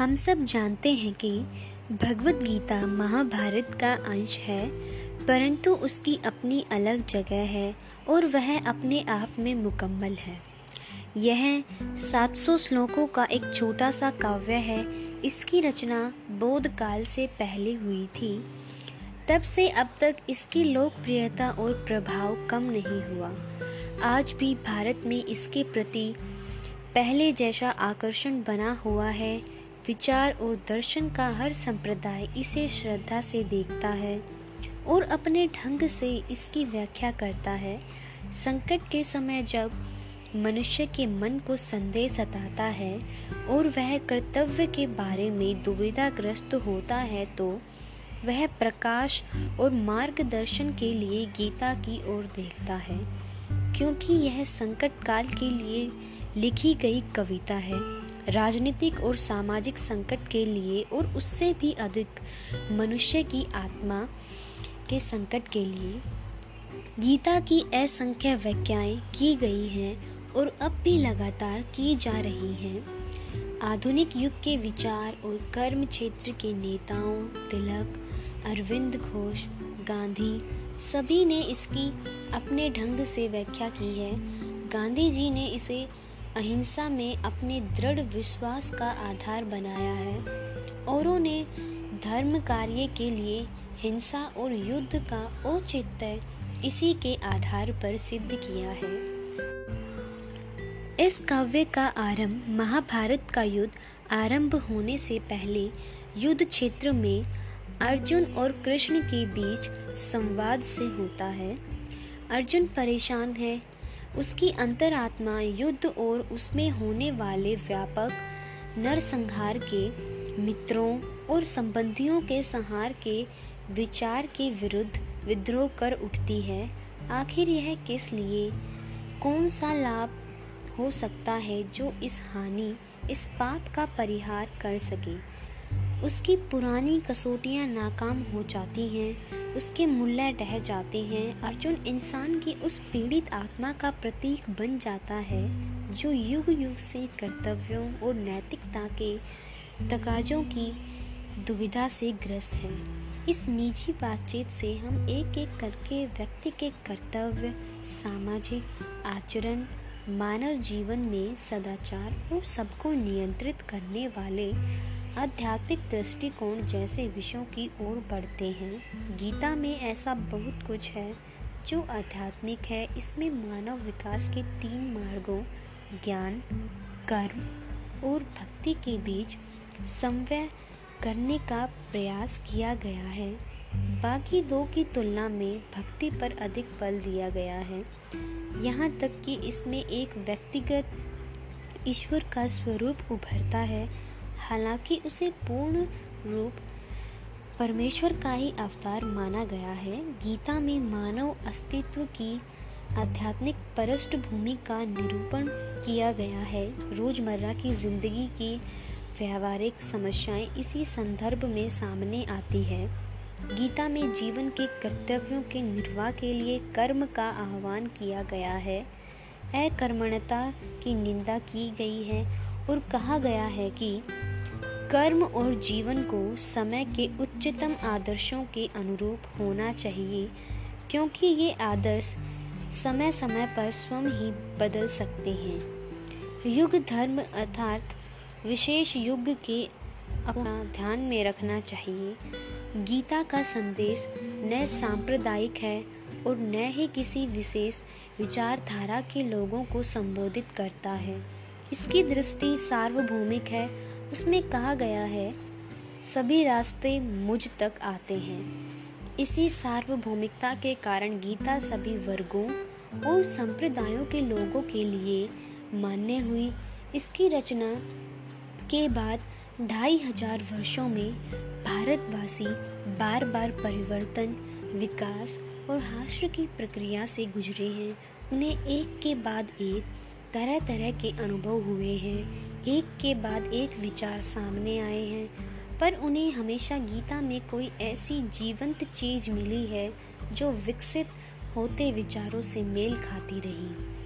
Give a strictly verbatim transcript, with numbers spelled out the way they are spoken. हम सब जानते हैं कि भगवद गीता महाभारत का अंश है, परंतु उसकी अपनी अलग जगह है और वह अपने आप में मुकम्मल है। यह सात सौ श्लोकों का एक छोटा सा काव्य है। इसकी रचना बौद्ध काल से पहले हुई थी। तब से अब तक इसकी लोकप्रियता और प्रभाव कम नहीं हुआ। आज भी भारत में इसके प्रति पहले जैसा आकर्षण बना हुआ है। विचार और दर्शन का हर संप्रदाय इसे श्रद्धा से देखता है और अपने ढंग से इसकी व्याख्या करता है। संकट के समय जब मनुष्य के मन को संदेह सताता है और वह कर्तव्य के बारे में दुविधाग्रस्त होता है, तो वह प्रकाश और मार्गदर्शन के लिए गीता की ओर देखता है, क्योंकि यह संकट काल के लिए लिखी गई कविता है। राजनीतिक और सामाजिक संकट के लिए और उससे भी अधिक मनुष्य की आत्मा के संकट के लिए गीता की असंख्य व्याख्याएं की गई हैं और अब भी लगातार की जा रही हैं। आधुनिक युग के विचार और कर्म क्षेत्र के नेताओं तिलक, अरविंद घोष, गांधी सभी ने इसकी अपने ढंग से व्याख्या की है। गांधी जी ने इसे अहिंसा में अपने दृढ़ विश्वास का आधार बनाया है। औरों ने धर्म कार्य के लिए हिंसा और युद्ध का औचित्य इसी के आधार पर सिद्ध किया है। इस काव्य का आरंभ महाभारत का युद्ध आरंभ होने से पहले युद्ध क्षेत्र में अर्जुन और कृष्ण के बीच संवाद से होता है। अर्जुन परेशान है। उसकी अंतरात्मा युद्ध और उसमें होने वाले व्यापक नरसंहार के, मित्रों और संबंधियों के संहार के विचार के विरुद्ध विद्रोह कर उठती है। आखिर यह किस लिए, कौन सा लाभ हो सकता है जो इस हानि, इस पाप का परिहार कर सके। उसकी पुरानी कसौटियां नाकाम हो जाती हैं, उसके मूल्य ढह जाते हैं। अर्जुन इंसान की उस पीड़ित आत्मा का प्रतीक बन जाता है जो युग युग से कर्तव्यों और नैतिकता के तकाजों की दुविधा से ग्रस्त है। इस निजी बातचीत से हम एक एक करके व्यक्ति के कर्तव्य, सामाजिक आचरण, मानव जीवन में सदाचार और सबको नियंत्रित करने वाले आध्यात्मिक दृष्टिकोण जैसे विषयों की ओर बढ़ते हैं। गीता में ऐसा बहुत कुछ है जो आध्यात्मिक है। इसमें मानव विकास के तीन मार्गों, ज्ञान, कर्म और भक्ति के बीच समन्वय करने का प्रयास किया गया है। बाकी दो की तुलना में भक्ति पर अधिक बल दिया गया है, यहाँ तक कि इसमें एक व्यक्तिगत ईश्वर का स्वरूप उभरता है, हालांकि उसे पूर्ण रूप परमेश्वर का ही अवतार माना गया है। गीता में मानव अस्तित्व की आध्यात्मिक पृष्ठभूमि का निरूपण किया गया है। रोजमर्रा की जिंदगी की व्यावहारिक समस्याएं इसी संदर्भ में सामने आती है। गीता में जीवन के कर्तव्यों के निर्वाह के लिए कर्म का आह्वान किया गया है। अकर्मण्यता की निंदा की गई है और कहा गया है कि कर्म और जीवन को समय के उच्चतम आदर्शों के अनुरूप होना चाहिए, क्योंकि ये आदर्श समय समय पर स्वयं ही बदल सकते हैं। युग धर्म अर्थात विशेष युग के अपना ध्यान में रखना चाहिए। गीता का संदेश न सांप्रदायिक है और न ही किसी विशेष विचारधारा के लोगों को संबोधित करता है। इसकी दृष्टि सार्वभौमिक है। उसमें कहा गया है, सभी रास्ते मुझ तक आते हैं। इसी सार्वभौमिकता के कारण गीता सभी वर्गों और संप्रदायों के लोगों के लिए मान्य हुई। इसकी रचना के बाद ढाई हजार वर्षों में भारतवासी बार बार परिवर्तन, विकास और राष्ट्र की प्रक्रिया से गुजरे हैं। उन्हें एक के बाद एक तरह तरह के अनुभव हुए हैं, एक के बाद एक विचार सामने आए हैं, पर उन्हें हमेशा गीता में कोई ऐसी जीवंत चीज मिली है जो विकसित होते विचारों से मेल खाती रही।